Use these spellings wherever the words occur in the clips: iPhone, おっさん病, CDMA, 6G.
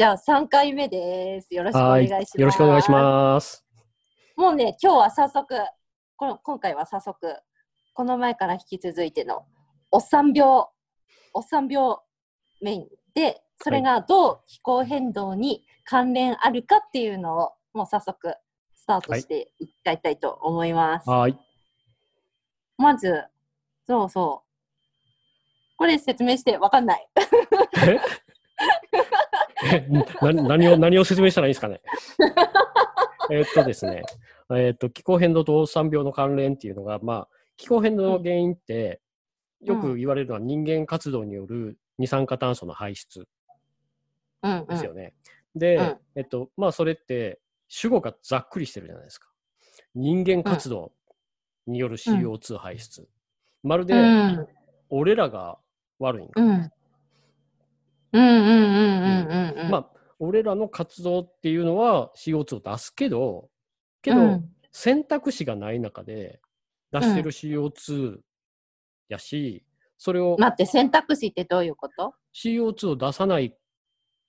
じゃあ3回目です。よろしくお願いします。よろしくお願いします。もうね、今日は早速、今回は早速、この前から引き続いてのおっさん病メインで、それがどう気候変動に関連あるかっていうのを、もう早速スタートしていきたいと思います。はい。まず、これ説明してわかんない。何を説明したらいいですかね。ですね、気候変動と産病の関連っていうのが、まあ、気候変動の原因って、よく言われるのは人間活動による二酸化炭素の排出ですよね。で、まあ、それって主語がざっくりしてるじゃないですか。人間活動による CO2 排出。まるで、俺らが悪いんか。まあ俺らの活動っていうのは CO2 を出すけど、選択肢がない中で出してる CO2 やし、それを待って、選択肢ってどういうこと？ CO2 を出さない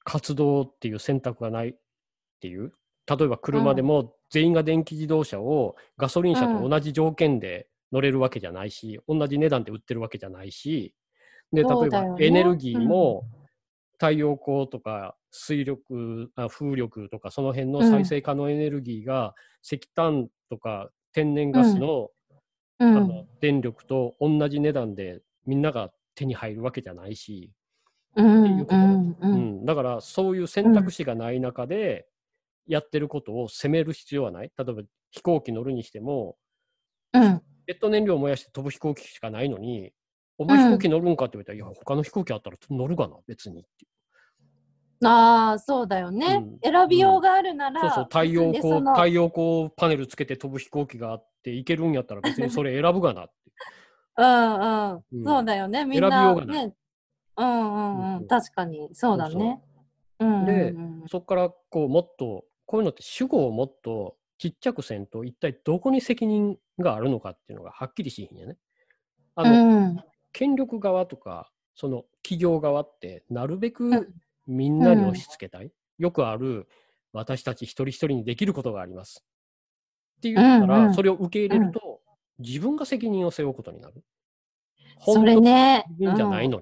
活動っていう選択がないっていう。例えば車でも全員が電気自動車をガソリン車と同じ条件で乗れるわけじゃないし、同じ値段で売ってるわけじゃないし、で例えばエネルギーも太陽光とか水力、風力とかその辺の再生可能エネルギーが石炭とか天然ガス の電力と同じ値段でみんなが手に入るわけじゃないし、だからそういう選択肢がない中でやってることを責める必要はない。例えば飛行機乗るにしても、ペット燃料を燃やして飛ぶ飛行機しかないのに、お前飛行機乗るんかって言ったら、いや他の飛行機あったら乗るかな別にって。ああそうだよね、選びようがあるなら、太陽光パネルつけて飛ぶ飛行機があって行けるんやったら別にそれ選ぶがなってそうだよね、みんなね、確かにそうだね。でそこからこう、もっとこういうのって主語をもっとちっちゃくせんと、一体どこに責任があるのかっていうのがはっきりしへんやね。権力側とかその企業側ってなるべくみんなに押し付けたい、よくある私たち一人一人にできることがありますっていうから、それを受け入れると自分が責任を背負うことになる。それね、本当に責任じゃないの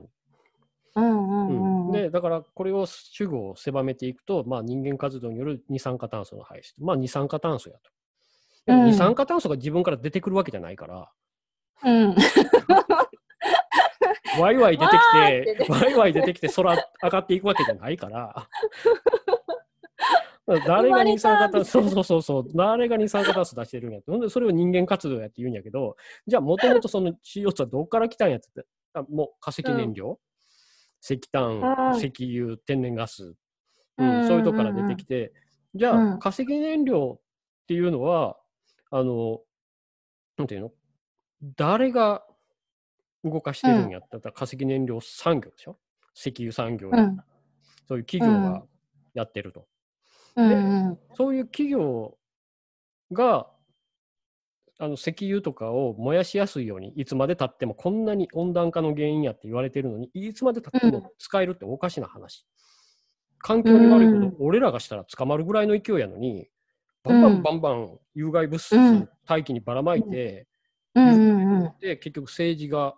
に。だからこれを主語を狭めていくと、まあ、人間活動による二酸化炭素の排出、まあ、二酸化炭素やと。でも二酸化炭素が自分から出てくるわけじゃないから、ワイワイ出てきて、空上がっていくわけじゃないから。誰が二酸化炭素、誰が二酸化炭素出してるんやって、それを人間活動やって言うんやけど、じゃあもともとその CO2 はどこから来たんやって、もう化石燃料、石炭、石油、天然ガス、そういうとこから出てきて、じゃあ化石燃料っていうのは、なんていうの？誰が動かしてるんやったら化石燃料産業でしょ、石油産業や、そういう企業がやってると、でそういう企業が石油とかを燃やしやすいようにいつまでたっても、こんなに温暖化の原因やって言われてるのにいつまでたっても使えるっておかしな話、環境に悪いこと、俺らがしたら捕まるぐらいの勢いやのに、バンバン有害物質を大気にばらまいて、で結局政治が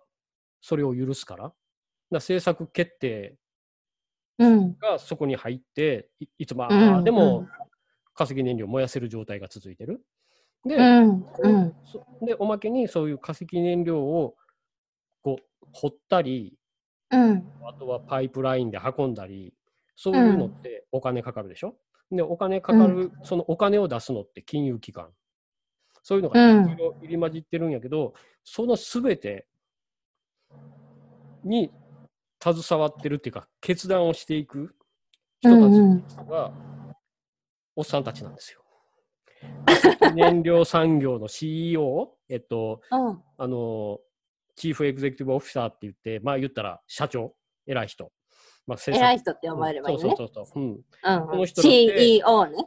それを許すから、政策決定がそこに入って、いつまでも化石燃料を燃やせる状態が続いてる。で、でおまけにそういう化石燃料をこう掘ったり、あとはパイプラインで運んだり、そういうのってお金かかるでしょ。でお金かかる、そのお金を出すのって金融機関。そういうのがいろいろ入り混じってるんやけど、そのすべてに携わってるっていうか、決断をしていく人たちがおっさんたちなんですよ。燃料産業の CEO、チーフエグゼクティブオフィサーって言って、まあ言ったら社長、偉い人。まあ、偉い人って思えればいいね。CEO ね。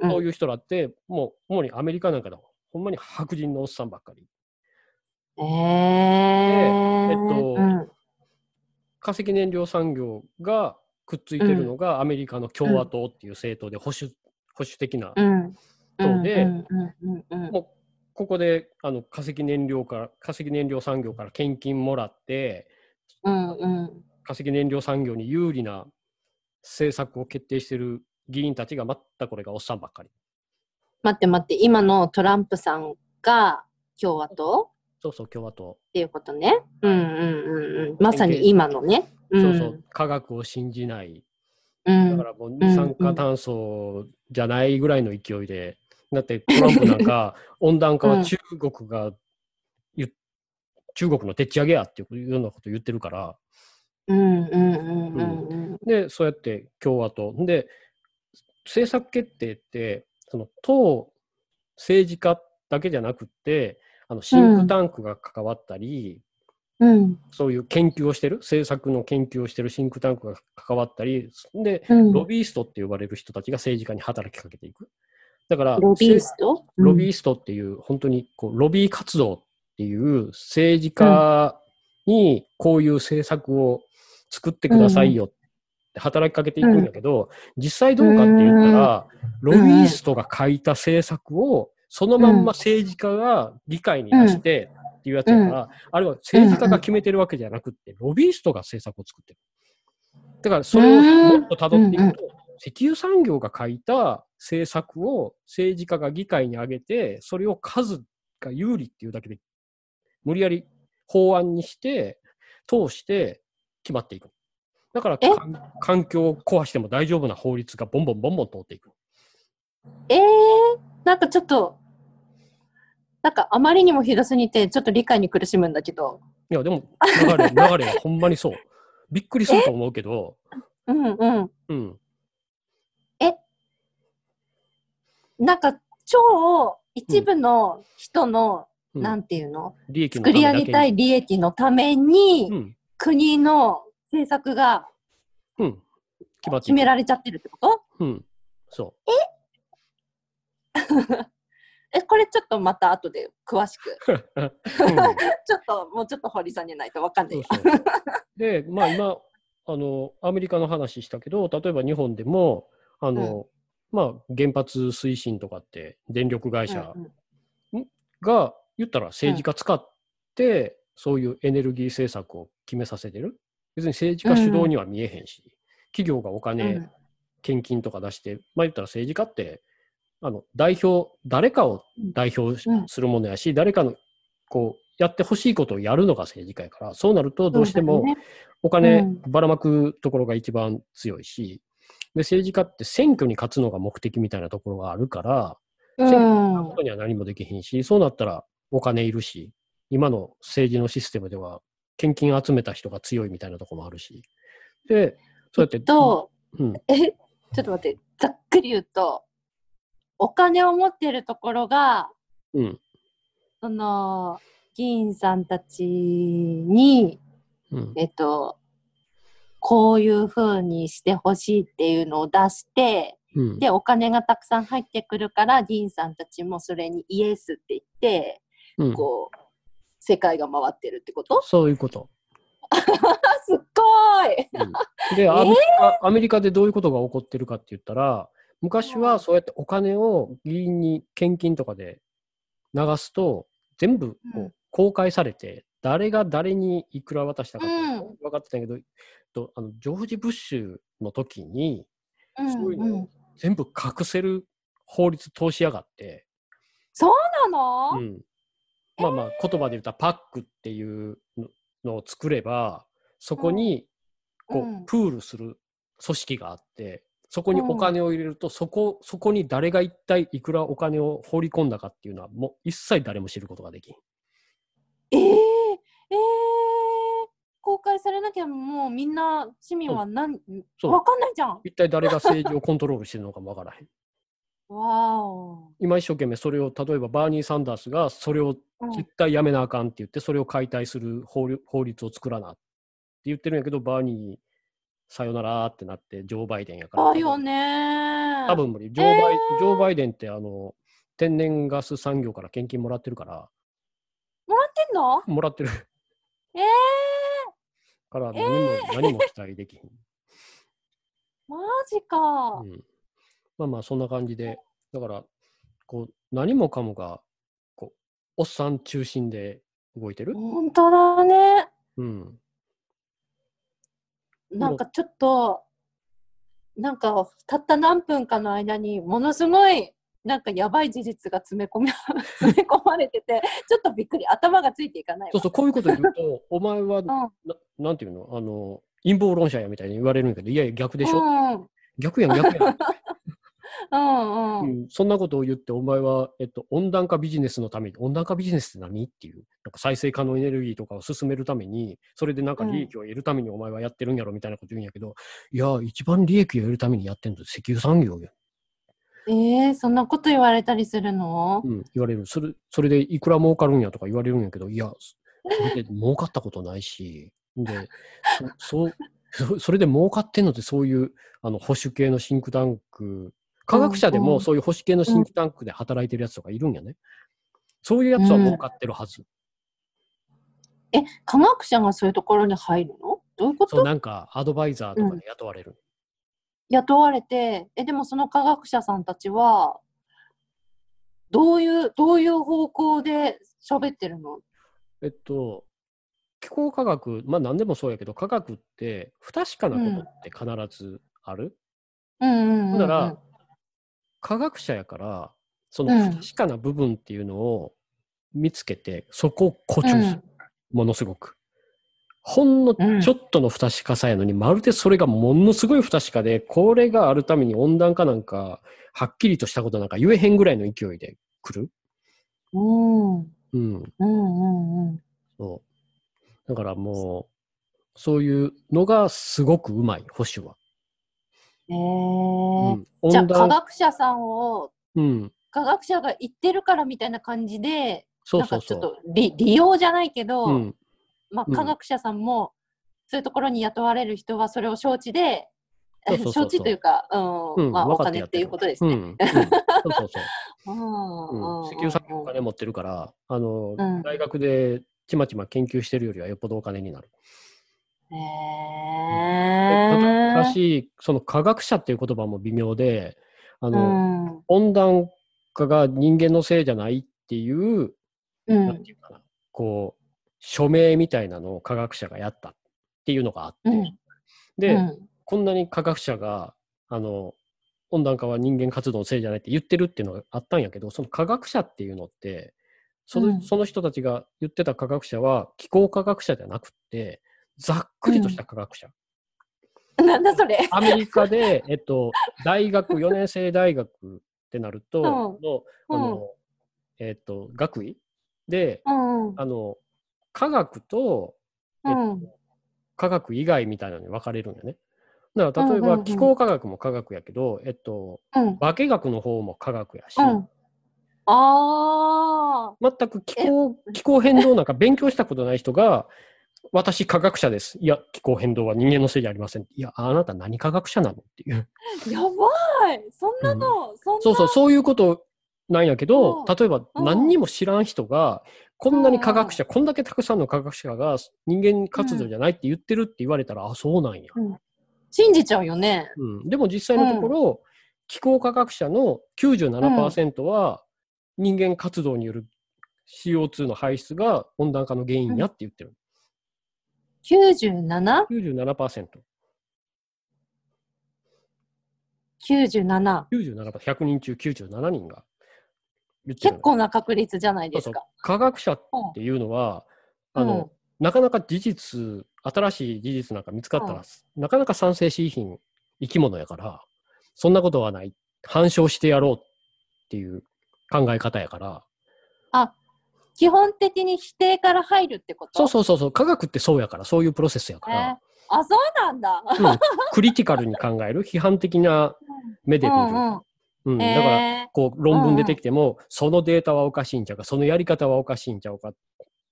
そういう人らって、もう主にアメリカなんかでもほんまに白人のおっさんばっかり。化石燃料産業がくっついてるのがアメリカの共和党っていう政党で保守的な党で、もうここで化石燃料産業から献金もらって、うんうん、化石燃料産業に有利な政策を決定している議員たちがまたこれがおっさんばっかり。待って今のトランプさんが共和党？そう共和党っていうことね。まさに今のね。そう科学を信じない、だからもう二酸化炭素じゃないぐらいの勢いで、だってトランプなんか温暖化は中国のでっち上げやっていうようなことを言ってるから、でそうやって共和党で政策決定ってその党政治家だけじゃなくってシンクタンクが関わったり、そういう研究をしてる政策の研究をしてるシンクタンクが関わったりで、ロビーストって呼ばれる人たちが政治家に働きかけていく。だからロビーストっていう本当にこうロビー活動っていう政治家にこういう政策を作ってくださいよって働きかけていくんだけど、実際どうかって言ったらロビーストが書いた政策をそのまんま政治家が議会に出してっていうやつだから、あれは政治家が決めてるわけじゃなくってロビーストが政策を作ってる。だからそれをもっと辿っていくと、石油産業が書いた政策を政治家が議会に上げて、それを数が有利っていうだけで無理やり法案にして通して決まっていく。だから環境を壊しても大丈夫な法律がボンボン通っていく。なんかちょっとなんかあまりにもひどすぎてちょっと理解に苦しむんだけど。いやでも流れはほんまにそう。びっくりすると思うけど。なんか超一部の人の、なんていうの、作り上げたい利益のために、国の政策が決められちゃってるってこと？そう。これちょっとまた後で詳しくもうちょっと掘り下げないと分かんないよ。そうで、まあ、今アメリカの話したけど、例えば日本でも原発推進とかって電力会社が言ったら政治家使って、そういうエネルギー政策を決めさせてる。別に政治家主導には見えへんし、企業がお金、献金とか出して、まあ、言ったら政治家って誰かを代表するものやし、誰かのこうやってほしいことをやるのが政治家やから、そうなるとどうしてもお金ばらまくところが一番強いし、で政治家って選挙に勝つのが目的みたいなところがあるから、選挙のことには何もできへんし、そうなったらお金いるし、今の政治のシステムでは献金集めた人が強いみたいなところもあるし、でそうやってちょっと待って、ざっくり言うとお金を持ってるところが、その議員さんたちに、こういう風にしてほしいっていうのを出して、でお金がたくさん入ってくるから議員さんたちもそれにイエスって言って、こう世界が回ってるってこと？そういうこと。すっごい、でアメリカでどういうことが起こってるかって言ったら、昔はそうやってお金を議員に献金とかで流すと全部公開されて、誰が誰にいくら渡したか分かってたけど、ジョージ・ブッシュの時に、そういうのを全部隠せる法律通しやがって。そうなの？まあ言葉で言ったらパックっていうのを作れば、そこにこう、プールする組織があって。そこにお金を入れると、そこに誰が一体いくらお金を放り込んだかっていうのはもう一切誰も知ることができん。公開されなきゃもうみんな市民はわかんないじゃん。一体誰が政治をコントロールしてるのかもわからへん。わお。今一生懸命それを、例えばバーニー・サンダースがそれを絶対やめなあかんって言って、それを解体する法律を作らなって言ってるんやけど、バーニーさよならってなってジョー・バイデンやから。あよね。多分無理。ジョー・バイデンって天然ガス産業から献金もらってるから。もらってんの？もらってる。から何も期待できひん。マジか、うん、まあまあそんな感じで、だからこう何もかもがこうおっさん中心で動いてる。本当だね。うん。なんかちょっとなんかたった何分かの間にものすごいなんかやばい事実が詰め込まれててちょっとびっくり、頭がついていかない。そうそう、こういうこと言うとお前は なんていうの、あの陰謀論者やみたいに言われるんだけど、いやいや逆でしょ、うん、逆やんうん、うんうん、そんなことを言って、お前は、温暖化ビジネスのために、温暖化ビジネスって何っていう、なんか再生可能エネルギーとかを進めるために、それでなんか利益を得るためにお前はやってるんやろみたいなこと言うんやけど、いや一番利益を得るためにやってるの石油産業や。そんなこと言われたりするの？うん、言われる。それでいくら儲かるんやとか言われるんやけど、いやそれで儲かったことないしでそれで儲かってんのって、そういうあの保守系のシンクタンク、科学者でもそういう保守系のシンクタンクで働いてるやつとかいるんやね、うん、そういうやつは儲かってるはず、うん、科学者がそういうところに入るの？どういうこと？そう、なんかアドバイザーとかで雇われる、うん、雇われて、でもその科学者さんたちはどういう方向で喋ってるの？気候科学、まあ何でもそうやけど、科学って不確かなことって必ずある。うんうんうんうんうん、だから科学者やからその不確かな部分っていうのを見つけて、そこを誇張する、うん、ものすごくほんのちょっとの不確かさやのに、まるでそれがものすごい不確かで、これがあるために温暖化なんかはっきりとしたことなんか言えへんぐらいの勢いで来る。うんうんうんうんうん。そうだからもうそういうのがすごくうまい、保守は。うん、じゃあ科学者さんを、うん、科学者が言ってるからみたいな感じで、なんかちょっと利用じゃないけど、うんまあ、科学者さんもそういうところに雇われる人はそれを承知で、うん、承知というか、うんうんまあ、お金っていうことですね、うんうん、石油産業お金持ってるからあの、うん、大学でちまちま研究してるよりはよっぽどお金になる。ただしその科学者っていう言葉も微妙で、あの、うん、温暖化が人間のせいじゃないっていう、うん、なんていうかな、こう署名みたいなのを科学者がやったっていうのがあって、うん、で、うん、こんなに科学者があの温暖化は人間活動のせいじゃないって言ってるっていうのがあったんやけど、その科学者っていうのってその人たちが言ってた科学者は気候科学者じゃなくってざっくりとした科学者、うん、なんだそれ。アメリカで、大学4年生大学ってなると、うん、学位で、うん、あの科学と、うん、科学以外みたいなのに分かれるんだよね。だから例えば気候科学も科学やけど、うん、化学の方も科学やし、うんあ全く気候変動なんか勉強したことない人が私科学者です、いや気候変動は人間のせいじゃありません、いやあなた何科学者なのっていう、やばいそんなの、うん、そういうことなんやけど、例えば何にも知らん人がこんなに科学者、こんだけたくさんの科学者が人間活動じゃないって言ってるって言われたら、うん、あそうなんや、うん、信じちゃうよね、うん、でも実際のところ、うん、気候科学者の 97% は人間活動による CO2 の排出が温暖化の原因やって言ってる、うん97? 97%。97。100人中97人が言ってる。結構な確率じゃないですか。そうそう、科学者っていうのは、うん、なかなか新しい事実なんか見つかったら、うん、なかなか賛成しひん生き物やから、そんなことはない。反証してやろうっていう考え方やから。あ基本的に否定から入るってこと？そうそう科学ってそうやから、そういうプロセスやから、あそうなんだ、うん、クリティカルに考える、批判的な目で見る、うん、だからこう論文出てきても、そのデータはおかしいんちゃうか、そのやり方はおかしいんちゃうか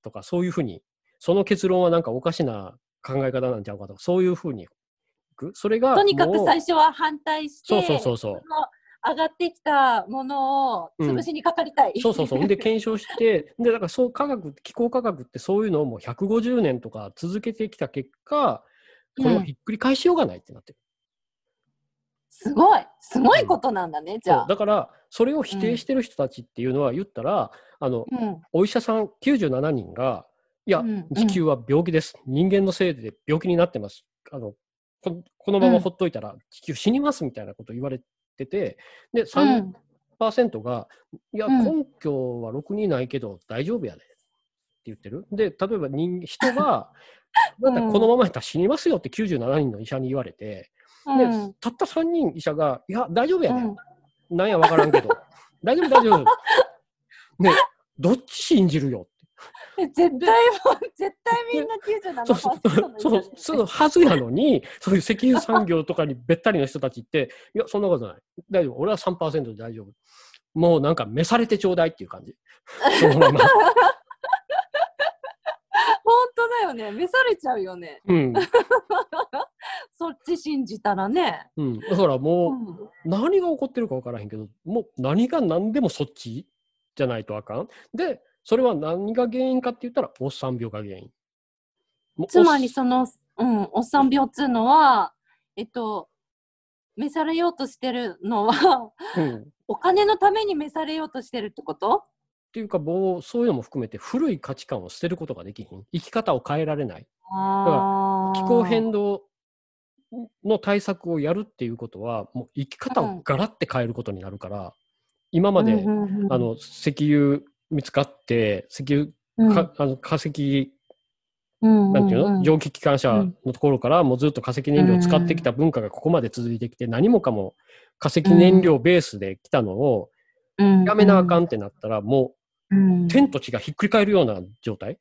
とか、そういうふうにその結論はなんかおかしな考え方なんちゃうかとか、そういうふうにそれがとにかく最初は反対して、そう上がってきたものを潰しにかかりたい、うん、そうで検証してで、だからそう気候科学ってそういうのをもう150年とか続けてきた結果、これをひっくり返しようがないってなってる、すごいことなんだね、うん、じゃあだからそれを否定してる人たちっていうのは言ったら、うん、お医者さん97人がいや、うん、地球は病気です、うん、人間のせいで病気になってます、このままほっといたら地球死にますみたいなこと言われてて、で 3% が、うん、いや根拠はろくにないけど大丈夫やでって言ってる。で例えば人がなんだこのままやったら死にますよって97人の医者に言われて、でたった3人医者がいや大丈夫やで、なんやわからんけど大丈夫大丈夫ね、どっち信じるよって絶対みんな 97% の人たちそのはずやのに、そういう石油産業とかにべったりの人たちっていやそんなことない大丈夫、俺は 3% で大丈夫、もうなんか召されてちょうだいっていう感じそのまま本当だよね、召されちゃうよね、うん、そっち信じたらね、うん、だからもう何が起こってるか分からへんけど、もう何が何でもそっちじゃないとあかん。でそれは何が原因かって言ったらおっさん病が原因、つまりその、うん、おっさん病っていうのは召されようとしてるのは、うん、お金のために召されようとしてるってことっていうか、もうそういうのも含めて古い価値観を捨てることができひん、生き方を変えられない、あだから気候変動の対策をやるっていうことはもう生き方をガラッて変えることになるから、うん、今まで、うんうんうん、石油見つかって石油、うん、化石、うんうんうん、なんていうの蒸気機関車のところからもうずっと化石燃料を使ってきた文化がここまで続いてきて、何もかも化石燃料ベースで来たのをやめなあかんってなったら、もう天と地がひっくり返るような状態。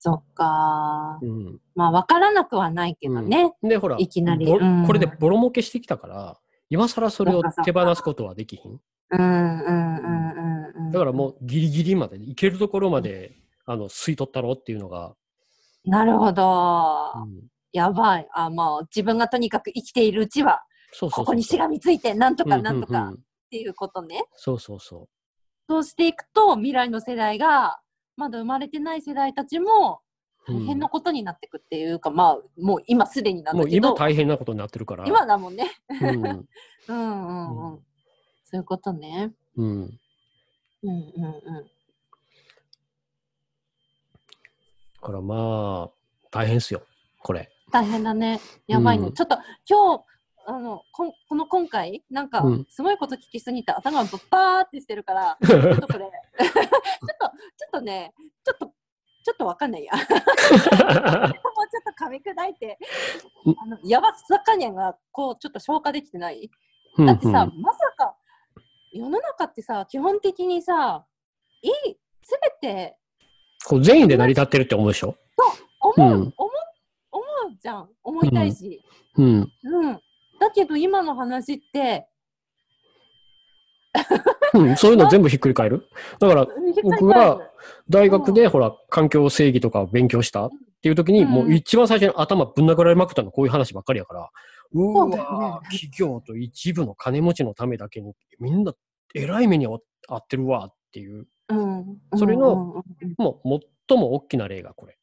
そっか、うん、まあ分からなくはないけどね、うん、でほらいきなり、うん、これでボロ儲けしてきたから今更それを手放すことはできひん。だからもうギリギリまでいけるところまで、うん、吸い取ったろっていうのが。なるほど、うん、やばい。あ、もう自分がとにかく生きているうちはここにしがみついてなんとかなんとかっていうことね。そうそうそう、そうしていくと未来の世代がまだ生まれてない世代たちも大変なことになっていくっていうか、うん、まあもう今すでになんだけど、もう今大変なことになってるから今だもんね、うん、うんうんうん、そういうことね、うん、うんうんうん、だからまあ大変っすよこれ。大変だね、やばいね、うん、ちょっと今日今回なんかすごいこと聞きすぎた、うん、頭がパーってしてるからちょっとこれちょっとわかんないやもうちょっと噛み砕いてやばさ加減がこうちょっと消化できてない。だってさ、まさか世の中ってさ基本的にさすべてこう善意で成り立ってるって思うでしょ。そう思うじゃん、思いたいし、うん、うん、だけど今の話って、うん、そういうの全部ひっくり返る。だから僕が大学でほら環境正義とかを勉強したっていう時に、うん、もう一番最初に頭ぶん殴られまくったのこういう話ばっかりやから、うわ、ね、企業と一部の金持ちのためだけにみんなえらい目に遭ってるわっていう、うん、それの、うん、もう最も大きな例がこれ。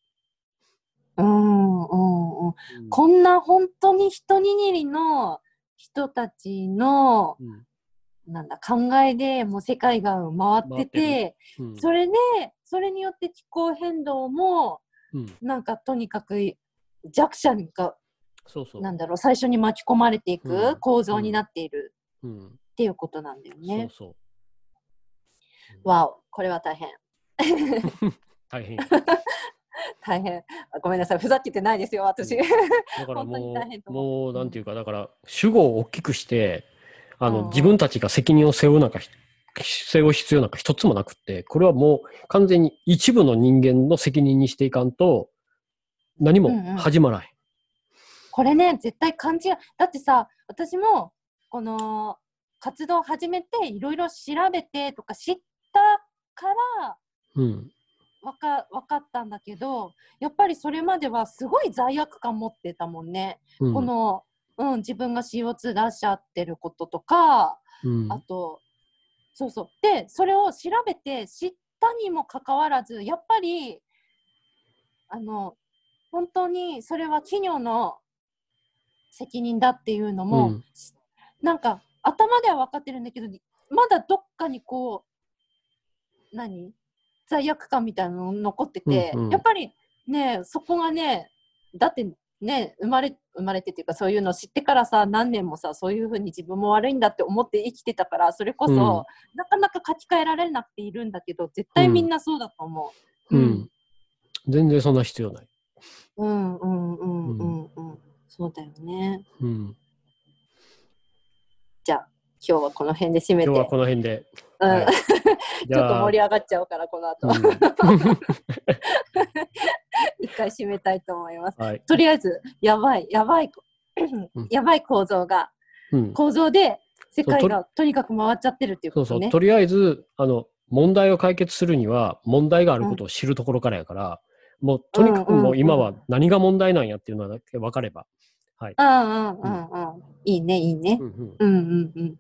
うんうんうん、こんな本当に一握りの人たちの、うん、なんだ考えでもう世界が回ってて、うん、それによって気候変動も、うん、なんかとにかく弱者が、そうそう、なんだろう、最初に巻き込まれていく構造になっている、うんうん、っていうことなんだよね。そうそう、うん、わお、これは大変大変大変、ごめんなさい、ふざけてないですよ私、だからもうなんていうか、だから主語を大きくして自分たちが責任を背負う必要なんか一つもなくって、これはもう完全に一部の人間の責任にしていかんと何も始まらない、うんうん、これね絶対勘違いだってさ、私もこの活動を始めていろいろ調べてとか知ったから、うん、分かったんだけど、やっぱりそれまではすごい罪悪感持ってたもんね、うん、この、うん、自分が CO2 出しちゃってることとか、うん、あとそうそう、でそれを調べて知ったにもかかわらず、やっぱり本当にそれは企業の責任だっていうのも、うん、なんか頭では分かってるんだけど、まだどっかにこう罪悪感みたいなの残ってて、うんうん、やっぱりねそこがね、だってね生まれてっていうか、そういうの知ってからさ何年もさそういう風に自分も悪いんだって思って生きてたから、それこそ、うん、なかなか書き換えられなくているんだけど、絶対みんなそうだと思う。うん、うん、全然そんな必要ない。うんうんうんうんうん、うん、そうだよね。うん。じゃあ今日はこの辺で締めて。今日はこの辺で。うん。はい、ちょっと盛り上がっちゃうからこの後。うん、一回締めたいと思います。はい、とりあえずやばい構造が、うん、構造で世界がとにかく回っちゃってるっていうことね。そうそう、とりあえず問題を解決するには問題があることを知るところからやから。うん、もうとにかくもう今は何が問題なんやっていうのだけ分かれば、はい。いいねいいね。うんうんうんうん。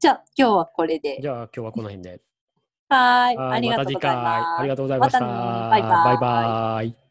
じゃあ今日はこれで。じゃあ今日はこの辺で。はい。ありがとうございます。ありがとうございました。またね。バイバイ。バイバイ。